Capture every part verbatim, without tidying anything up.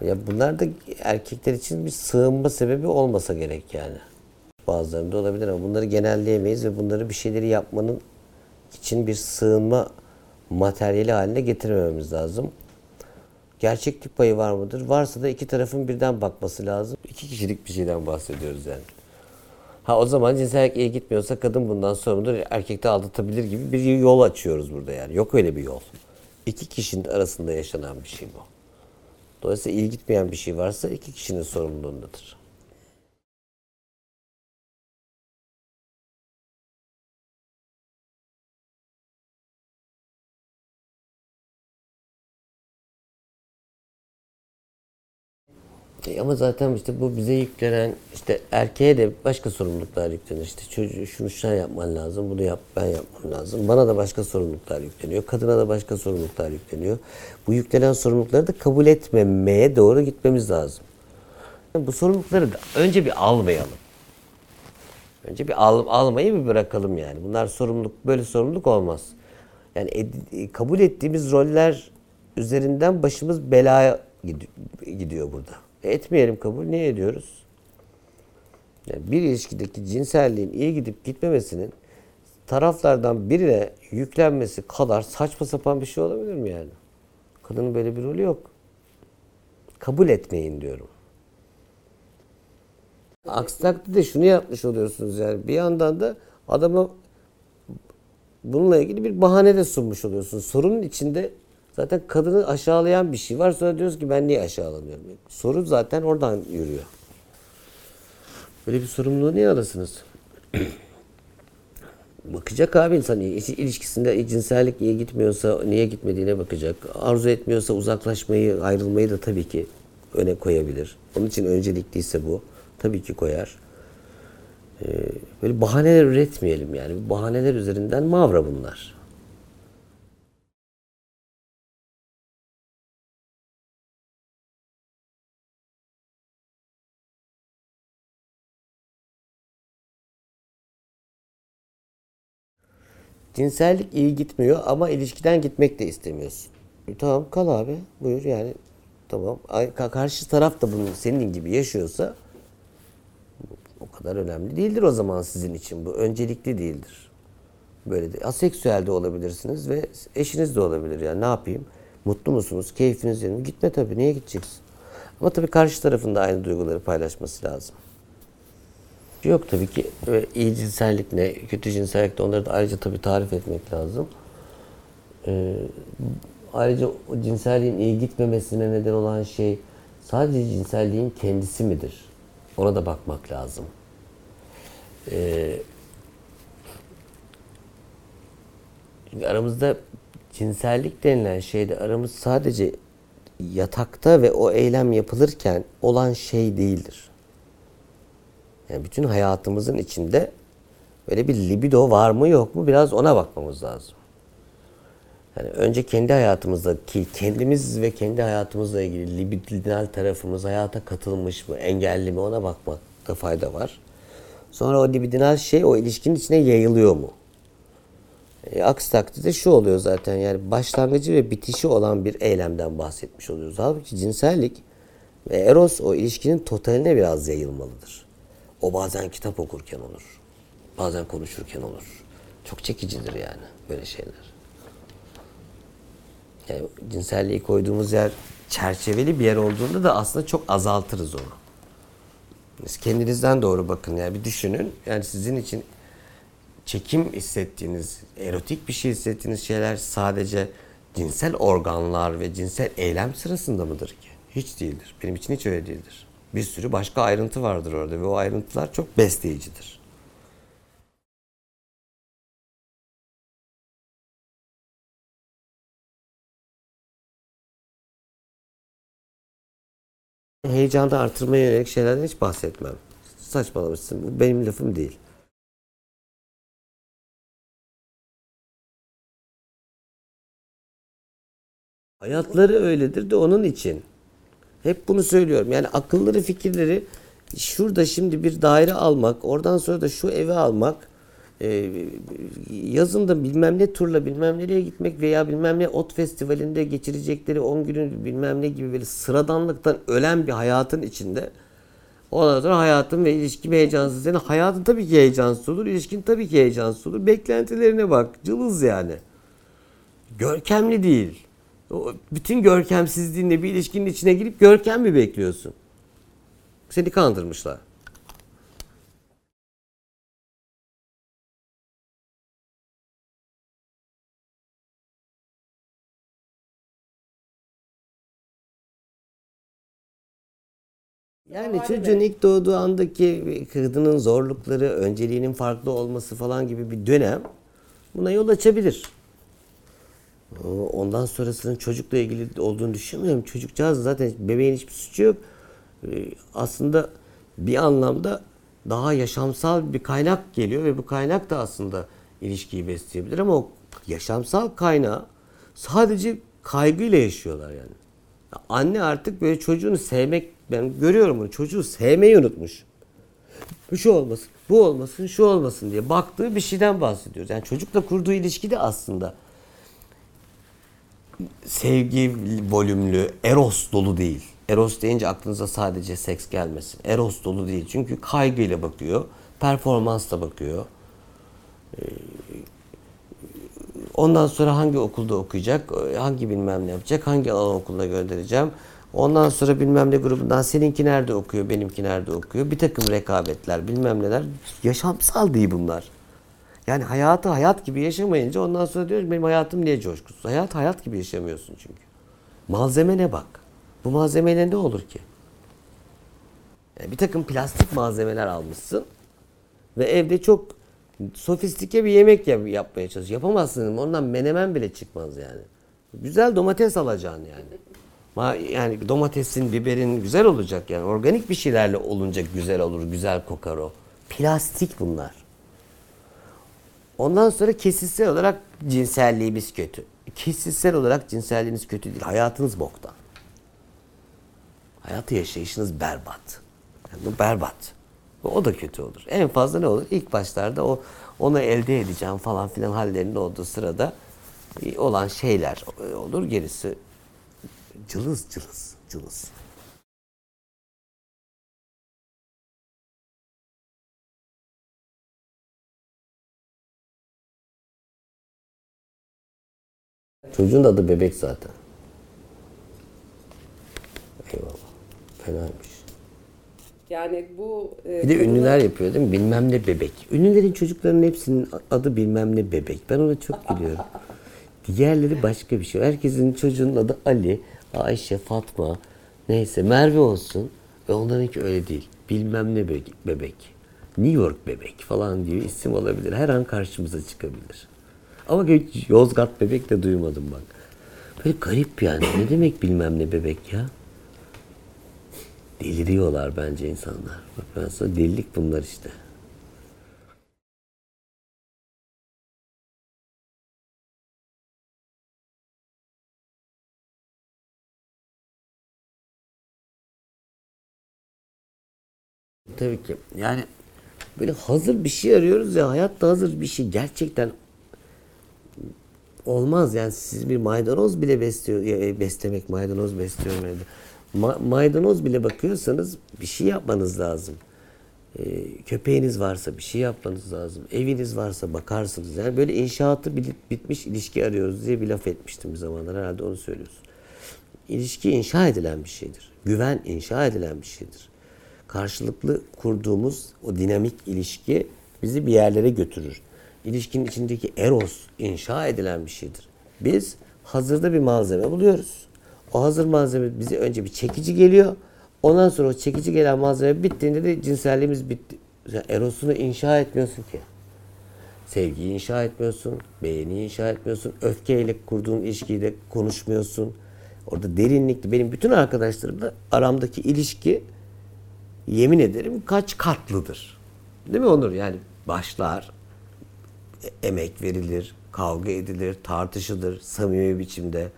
Ya bunlar da erkekler için bir sığınma sebebi olmasa gerek yani. Bazılarında olabilir ama bunları genelleyemeyiz ve bunları bir şeyleri yapmanın için bir sığınma materyali haline getirmememiz lazım. Gerçeklik payı var mıdır? Varsa da iki tarafın birden bakması lazım. İki kişilik bir şeyden bahsediyoruz yani. Ha o zaman cinsellik iyi gitmiyorsa kadın bundan sorumludur, erkek de aldatabilir gibi bir yol açıyoruz burada yani. Yok öyle bir yol. İki kişinin arasında yaşanan bir şey bu. Dolayısıyla iyi gitmeyen bir şey varsa iki kişinin sorumluluğundadır. Ama zaten işte bu bize yüklenen, işte erkeğe de başka sorumluluklar yüklenir. İşte çocuğu şunu şuna yapman lazım, bunu yap, ben yapmam lazım. Bana da başka sorumluluklar yükleniyor, kadına da başka sorumluluklar yükleniyor. Bu yüklenen sorumlulukları da kabul etmemeye doğru gitmemiz lazım. Bu sorumlulukları da önce bir almayalım. Önce bir al, almayı bir bırakalım yani. Bunlar sorumluluk, böyle sorumluluk olmaz. Yani ed- kabul ettiğimiz roller üzerinden başımız belaya gid- gidiyor burada. Etmeyelim kabul. Niye ediyoruz? Yani bir ilişkideki cinselliğin iyi gidip gitmemesinin taraflardan birine yüklenmesi kadar saçma sapan bir şey olabilir mi yani? Kadının böyle bir rolü yok. Kabul etmeyin diyorum. Aksi takdirde şunu yapmış oluyorsunuz yani. Bir yandan da adama bununla ilgili bir bahane de sunmuş oluyorsunuz. Sorunun içinde zaten kadını aşağılayan bir şey var. Sonra diyoruz ki ben niye aşağılanıyorum? Soru zaten oradan yürüyor. Böyle bir sorumluluğu niye alasınız? Bakacak abi insan. İlişkisinde cinsellik niye gitmiyorsa niye gitmediğine bakacak. Arzu etmiyorsa uzaklaşmayı, ayrılmayı da tabii ki öne koyabilir. Onun için öncelikliyse bu. Tabii ki koyar. Böyle bahaneler üretmeyelim yani. Bahaneler üzerinden mavra bunlar. Cinsellik iyi gitmiyor ama ilişkiden gitmek de istemiyorsun. E, tamam kal abi buyur yani tamam. Karşı taraf da bunu senin gibi yaşıyorsa o kadar önemli değildir o zaman sizin için. Bu öncelikli değildir. Böyle de aseksüel de olabilirsiniz ve eşiniz de olabilir yani ne yapayım? Mutlu musunuz? Keyfiniz yerine mi? Gitme tabii niye gideceksin? Ama tabii karşı tarafın da aynı duyguları paylaşması lazım. Yok tabii ki iyi cinsellik ne, kötü cinsellik de onları da ayrıca tabii tarif etmek lazım. Ee, ayrıca o cinselliğin iyi gitmemesine neden olan şey sadece cinselliğin kendisi midir? Ona da bakmak lazım. Ee, çünkü aramızda cinsellik denilen şeyde aramız sadece yatakta ve o eylem yapılırken olan şey değildir. Yani bütün hayatımızın içinde böyle bir libido var mı yok mu biraz ona bakmamız lazım. Yani önce kendi hayatımızdaki, kendimiz ve kendi hayatımızla ilgili libidinal tarafımız hayata katılmış mı, engelli mi ona bakmakta fayda var. Sonra o libidinal şey o ilişkinin içine yayılıyor mu? E, aksi takdirde şu oluyor zaten yani başlangıcı ve bitişi olan bir eylemden bahsetmiş oluyoruz. Halbuki cinsellik ve eros o ilişkinin totaline biraz yayılmalıdır. O bazen kitap okurken olur. Bazen konuşurken olur. Çok çekicidir yani böyle şeyler. Yani cinselliği koyduğumuz yer çerçeveli bir yer olduğunda da aslında çok azaltırız onu. Siz kendinizden doğru bakın yani bir düşünün. Yani sizin için çekim hissettiğiniz, erotik bir şey hissettiğiniz şeyler sadece cinsel organlar ve cinsel eylem sırasında mıdır ki? Hiç değildir. Benim için hiç öyle değildir. Bir sürü başka ayrıntı vardır orada ve o ayrıntılar çok besleyicidir. Heyecanı artırmaya yönelik şeylerden hiç bahsetmem. Saçmalamışsın. Bu benim lafım değil. Hayatları öyledir de onun için. Hep bunu söylüyorum. Yani akılları, fikirleri şurada şimdi bir daire almak, oradan sonra da şu evi almak e, yazın da bilmem ne turla bilmem nereye gitmek veya bilmem ne ot festivalinde geçirecekleri on günün bilmem ne gibi böyle sıradanlıktan ölen bir hayatın içinde ondan sonra hayatın ve ilişkin heyecansız. Senin hayatın tabii ki heyecansız olur, ilişkin tabii ki heyecansız olur. Beklentilerine bak, cılız yani. Görkemli değil. O, bütün görkemsizliğinle bir ilişkinin içine girip görkem mi bekliyorsun? Seni kandırmışlar. Yani çocuğun ilk doğduğu andaki kadının zorlukları, önceliğinin farklı olması falan gibi bir dönem buna yol açabilir. Ondan sonrasının çocukla ilgili olduğunu düşünmüyorum. Çocukcağız zaten bebeğin hiçbir suçu yok. Aslında bir anlamda daha yaşamsal bir kaynak geliyor ve bu kaynak da aslında ilişkiyi besleyebilir ama o yaşamsal kaynağı sadece kaygıyla yaşıyorlar yani. Anne artık böyle çocuğunu sevmek, ben görüyorum bunu, çocuğu sevmeyi unutmuş. Şu olmasın, bu olmasın, şu olmasın diye baktığı bir şeyden bahsediyoruz. Yani çocukla kurduğu ilişki de aslında sevgi volümlü, eros dolu değil. Eros deyince aklınıza sadece seks gelmesin. Eros dolu değil çünkü kaygıyla bakıyor, performansla bakıyor. Ondan sonra hangi okulda okuyacak, hangi bilmem ne yapacak, hangi anaokuluna göndereceğim. Ondan sonra bilmem ne grubundan seninki nerede okuyor, benimki nerede okuyor. Bir takım rekabetler, bilmem neler. Yaşamsal değil bunlar. Yani hayatı hayat gibi yaşamayınca ondan sonra diyoruz benim hayatım niye coşkusuz? Hayat hayat gibi yaşamıyorsun çünkü. Malzemene bak. Bu malzemeyle ne olur ki? Yani bir takım plastik malzemeler almışsın ve evde çok sofistike bir yemek yap- yapmaya çalışıyorsun. Yapamazsın. Ondan menemen bile çıkmaz yani. Güzel domates alacaksın yani. Yani domatesin, biberin güzel olacak yani. Organik bir şeylerle olunca güzel olur, güzel kokar o. Plastik bunlar. Ondan sonra kesitsel olarak cinselliğimiz kötü. Kesitsel olarak cinselliğimiz kötü değil. Hayatınız boktan. Hayatı yaşayışınız berbat. Yani bu berbat. O da kötü olur. En fazla ne olur? İlk başlarda o onu elde edeceğim falan filan hallerinin olduğu sırada olan şeyler olur. Gerisi cılız cılız cılız. Çocuğun adı bebek zaten. Eyvallah. Fenaymış. Yani bu e, bir de ünlüler yapıyor değil mi? Bilmem ne bebek. Ünlülerin çocuklarının hepsinin adı bilmem ne bebek. Ben ona çok gülüyorum. Diğerleri başka bir şey. Herkesin çocuğunun adı Ali, Ayşe, Fatma, neyse Merve olsun. Ve onlarınki öyle değil. Bilmem ne bebek, New York bebek falan diye isim olabilir. Her an karşımıza çıkabilir. Ama hiç Yozgat bebek de duymadım bak. Böyle garip yani. Ne demek bilmem ne bebek ya? Deliriyorlar bence insanlar. Bak ben sana delilik bunlar işte. Tabii ki. Yani böyle hazır bir şey arıyoruz ya, hayatta hazır bir şey gerçekten olmaz. Yani siz bir maydanoz bile besliyor, beslemek maydanoz besliyorum evde. Ma- maydanoz bile bakıyorsanız bir şey yapmanız lazım. Ee, köpeğiniz varsa bir şey yapmanız lazım. Eviniz varsa bakarsınız. Yani böyle inşaatı bit- bitmiş ilişki arıyoruz diye bir laf etmiştim bir zamanlar. Herhalde onu söylüyorsun. İlişki inşa edilen bir şeydir. Güven inşa edilen bir şeydir. Karşılıklı kurduğumuz o dinamik ilişki bizi bir yerlere götürür. İlişkinin içindeki eros inşa edilen bir şeydir. Biz hazırda bir malzeme buluyoruz. O hazır malzeme bize önce bir çekici geliyor. Ondan sonra o çekici gelen malzeme bittiğinde de cinselliğimiz bitti. Yani erosunu inşa etmiyorsun ki. Sevgiyi inşa etmiyorsun, beğeniyi inşa etmiyorsun, öfkeyle kurduğun ilişkiyi de konuşmuyorsun. Orada derinlikli. Benim bütün arkadaşlarımla aramdaki ilişki yemin ederim kaç katlıdır. Değil mi Onur? Yani başlar, emek verilir, kavga edilir, tartışılır, samimi biçimde.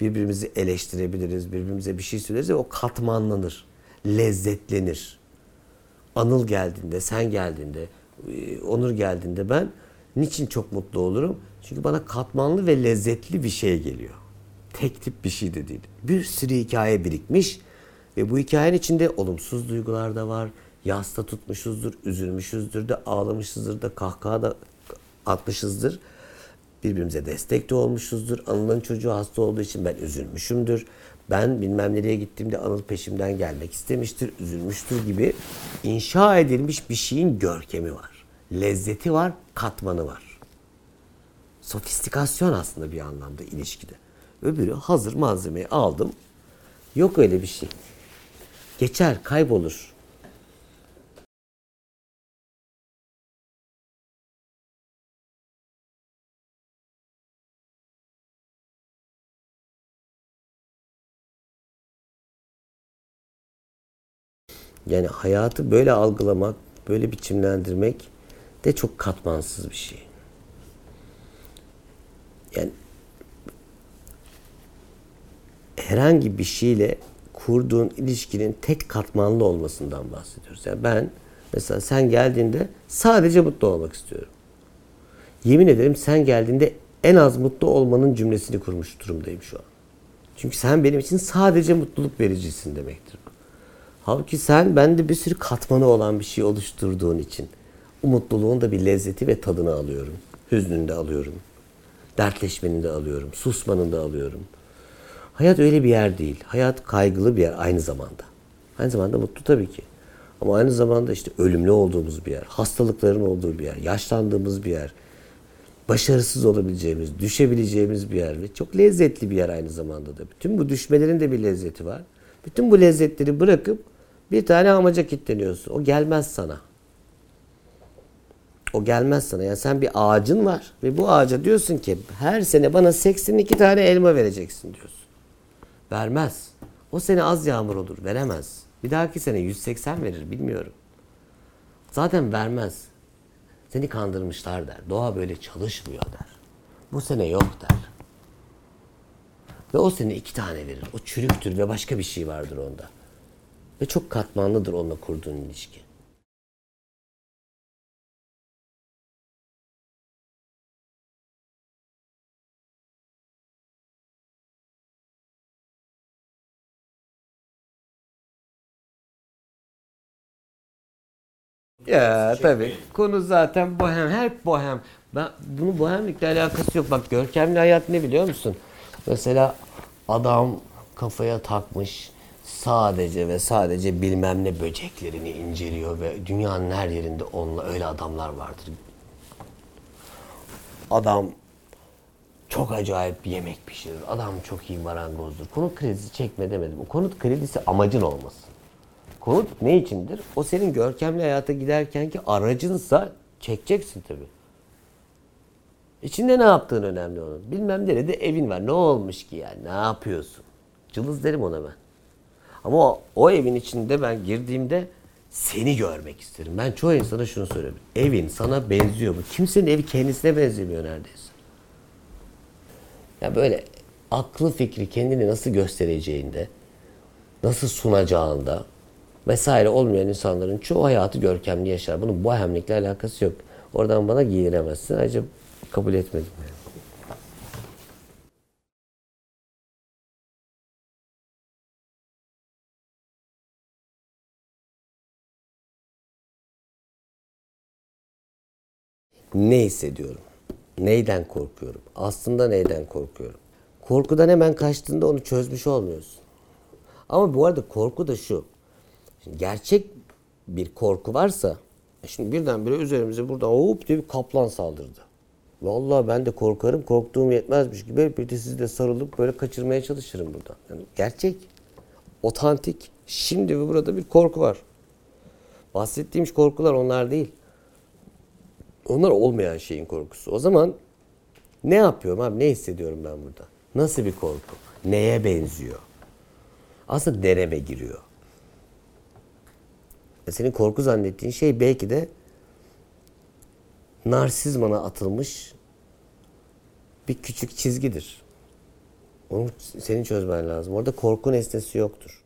Birbirimizi eleştirebiliriz, birbirimize bir şey söyleriz ve o katmanlanır, lezzetlenir. Anıl geldiğinde, sen geldiğinde, Onur geldiğinde ben Niçin çok mutlu olurum? Çünkü bana katmanlı ve lezzetli bir şey geliyor. Tek tip bir şey de değil. Bir sürü hikaye birikmiş ve bu hikayenin içinde olumsuz duygular da var. Yasta tutmuşuzdur, üzülmüşüzdür de, ağlamışızdır da, kahkaha da atmışızdır. Birbirimize destek de olmuşuzdur. Anıl'ın çocuğu hasta olduğu için ben üzülmüşümdür. Ben bilmem nereye gittiğimde Anıl peşimden gelmek istemiştir, üzülmüştür gibi inşa edilmiş bir şeyin görkemi var. Lezzeti var, katmanı var. Sofistikasyon aslında bir anlamda ilişkide. Öbürü hazır malzemeyi aldım. Yok öyle bir şey. Geçer, kaybolur. Yani hayatı böyle algılamak, böyle biçimlendirmek de çok katmansız bir şey. Yani herhangi bir şeyle kurduğun ilişkinin tek katmanlı olmasından bahsediyoruz. Yani ben mesela sen geldiğinde sadece mutlu olmak istiyorum. Yemin ederim sen geldiğinde en az mutlu olmanın cümlesini kurmuş durumdayım şu an. Çünkü sen benim için sadece mutluluk vericisin demektir. Halbuki sen bende bir sürü katmanı olan bir şey oluşturduğun için o mutluluğun da bir lezzeti ve tadını alıyorum. Hüznünü de alıyorum. Dertleşmenin de alıyorum. Susmanın da alıyorum. Hayat öyle bir yer değil. Hayat kaygılı bir yer aynı zamanda. Aynı zamanda mutlu tabii ki. Ama aynı zamanda işte ölümlü olduğumuz bir yer. Hastalıkların olduğu bir yer. Yaşlandığımız bir yer. Başarısız olabileceğimiz, düşebileceğimiz bir yer. Ve çok lezzetli bir yer aynı zamanda da. Bütün bu düşmelerin de bir lezzeti var. Bütün bu lezzetleri bırakıp bir tane amaca kilitleniyorsun. O gelmez sana. O gelmez sana. Yani sen bir ağacın var ve bu ağaca diyorsun ki her sene bana seksen iki tane elma vereceksin diyorsun. Vermez. O sene az yağmur olur. Veremez. Bir dahaki sene yüz seksen verir. Bilmiyorum. Zaten vermez. Seni kandırmışlar der. Doğa böyle çalışmıyor der. Bu sene yok der. Ve o sene iki tane verir. O çürüktür ve başka bir şey vardır onda. Ve çok katmanlıdır onunla kurduğun ilişki. Ya tabii. Konu zaten bohem. Hep bohem. Ben, bunun bohemlikle alakası yok. Bak görkemli hayat ne biliyor musun? Mesela adam kafaya takmış sadece ve sadece bilmem ne böceklerini inceliyor ve dünyanın her yerinde onunla öyle adamlar vardır. Adam çok acayip yemek pişirir, adam çok iyi marangozdur. Konut kredisi çekme demedim. O konut kredisi amacın olmasın. Konut ne içindir? O senin görkemli hayata giderkenki aracınsa çekeceksin tabii. İçinde ne yaptığın önemli onun. Bilmem nerede evin var. Ne olmuş ki yani? Ne yapıyorsun? Cılız derim ona ben. Ama o, o evin içinde ben girdiğimde seni görmek isterim. Ben çoğu insana şunu soruyorum. Evin sana benziyor mu? Kimsenin evi kendisine benzemiyor neredeyse. Ya böyle aklı fikri kendini nasıl göstereceğinde, nasıl sunacağında vesaire olmayan insanların çoğu hayatı görkemli yaşar. Bunun bohemlikle alakası yok. Oradan bana giyiremezsin. Acaba kabul etmedim yani. Ne hissediyorum? Neyden korkuyorum? Aslında neyden korkuyorum? Korkudan hemen kaçtığında onu çözmüş olmuyorsun. Ama bu arada korku da şu. Şimdi gerçek bir korku varsa, şimdi birdenbire üzerimize burada hop diye bir kaplan saldırdı. Vallahi ben de korkarım, korktuğum yetmezmiş gibi bir de sizi de sarılıp böyle kaçırmaya çalışırım buradan. Yani gerçek, otantik, şimdi ve burada bir korku var. Bahsettiğim korkular onlar değil. Onlar olmayan şeyin korkusu. O zaman ne yapıyorum abi, ne hissediyorum ben burada? Nasıl bir korku? Neye benziyor? Aslında dereme giriyor. Senin korku zannettiğin şey belki de narsizmana atılmış bir küçük çizgidir. Onu senin çözmen lazım. Orada korku nesnesi yoktur.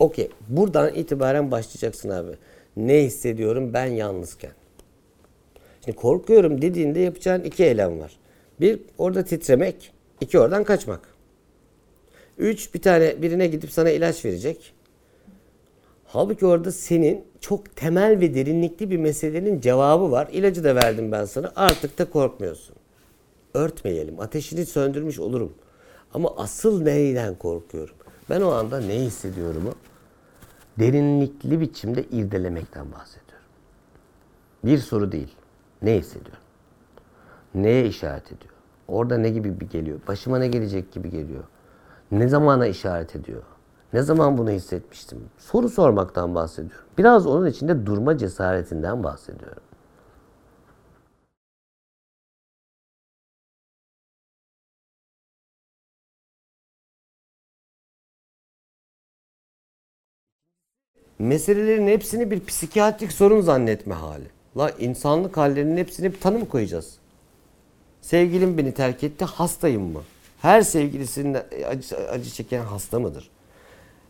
Okey. Buradan itibaren başlayacaksın abi. Ne hissediyorum ben yalnızken? Şimdi korkuyorum dediğinde yapacağın iki eylem var. Bir, orada titremek. İki, oradan kaçmak. Üç, bir tane birine gidip sana ilaç verecek. Halbuki orada senin çok temel ve derinlikli bir meselenin cevabı var. İlacı da verdim ben sana. Artık da korkmuyorsun. Örtmeyelim. Ateşini söndürmüş olurum. Ama asıl neyden korkuyorum? Ben o anda ne hissediyorumu derinlikli biçimde irdelemekten bahsediyorum. Bir soru değil. Ne hissediyorum? Neye işaret ediyor? Orada ne gibi geliyor? Başıma ne gelecek gibi geliyor? Ne zamana işaret ediyor? Ne zaman bunu hissetmiştim? Soru sormaktan bahsediyorum. Biraz onun içinde durma cesaretinden bahsediyorum. Meselelerin hepsini bir psikiyatrik sorun zannetme hali. La insanlık hallerinin hepsine bir tanım koyacağız. Sevgilim beni terk etti, hastayım mı? Her sevgilisinin acı, acı çeken hasta mıdır?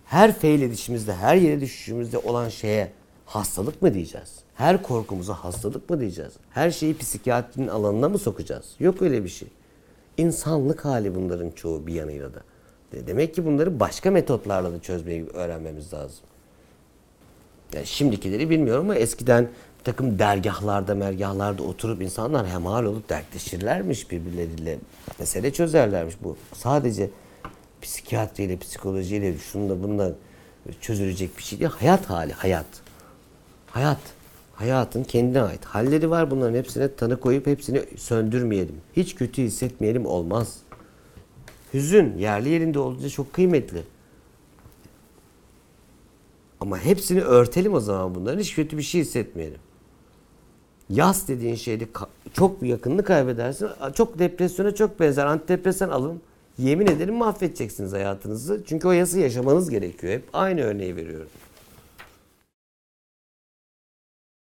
Her fail edişimizde, her yere düşüşümüzde olan şeye hastalık mı diyeceğiz? Her korkumuza hastalık mı diyeceğiz? Her şeyi psikiyatrinin alanına mı sokacağız? Yok öyle bir şey. İnsanlık hali bunların çoğu bir yanıyla da. Demek ki bunları başka metotlarla da çözmeyi öğrenmemiz lazım. Yani şimdikileri bilmiyorum ama eskiden bir takım dergahlarda, mergahlarda oturup insanlar hemhal olup dertleşirlermiş birbirleriyle. Mesele çözerlermiş. Bu sadece psikiyatriyle, psikolojiyle, şununla bununla çözülecek bir şey değil. Hayat hali, hayat. Hayat. Hayatın kendine ait halleri var. Bunların hepsine tanı koyup hepsini söndürmeyelim. Hiç kötü hissetmeyelim olmaz. Hüzün yerli yerinde olduğunca çok kıymetli. Ama hepsini örtelim o zaman bunların. Hiç kötü bir şey hissetmeyelim. Yas dediğin şeyde çok yakınını kaybedersin. Çok depresyona çok benzer. Antidepresan alın. Yemin ederim mahvedeceksiniz hayatınızı. Çünkü o yası yaşamanız gerekiyor. Hep aynı örneği veriyorum.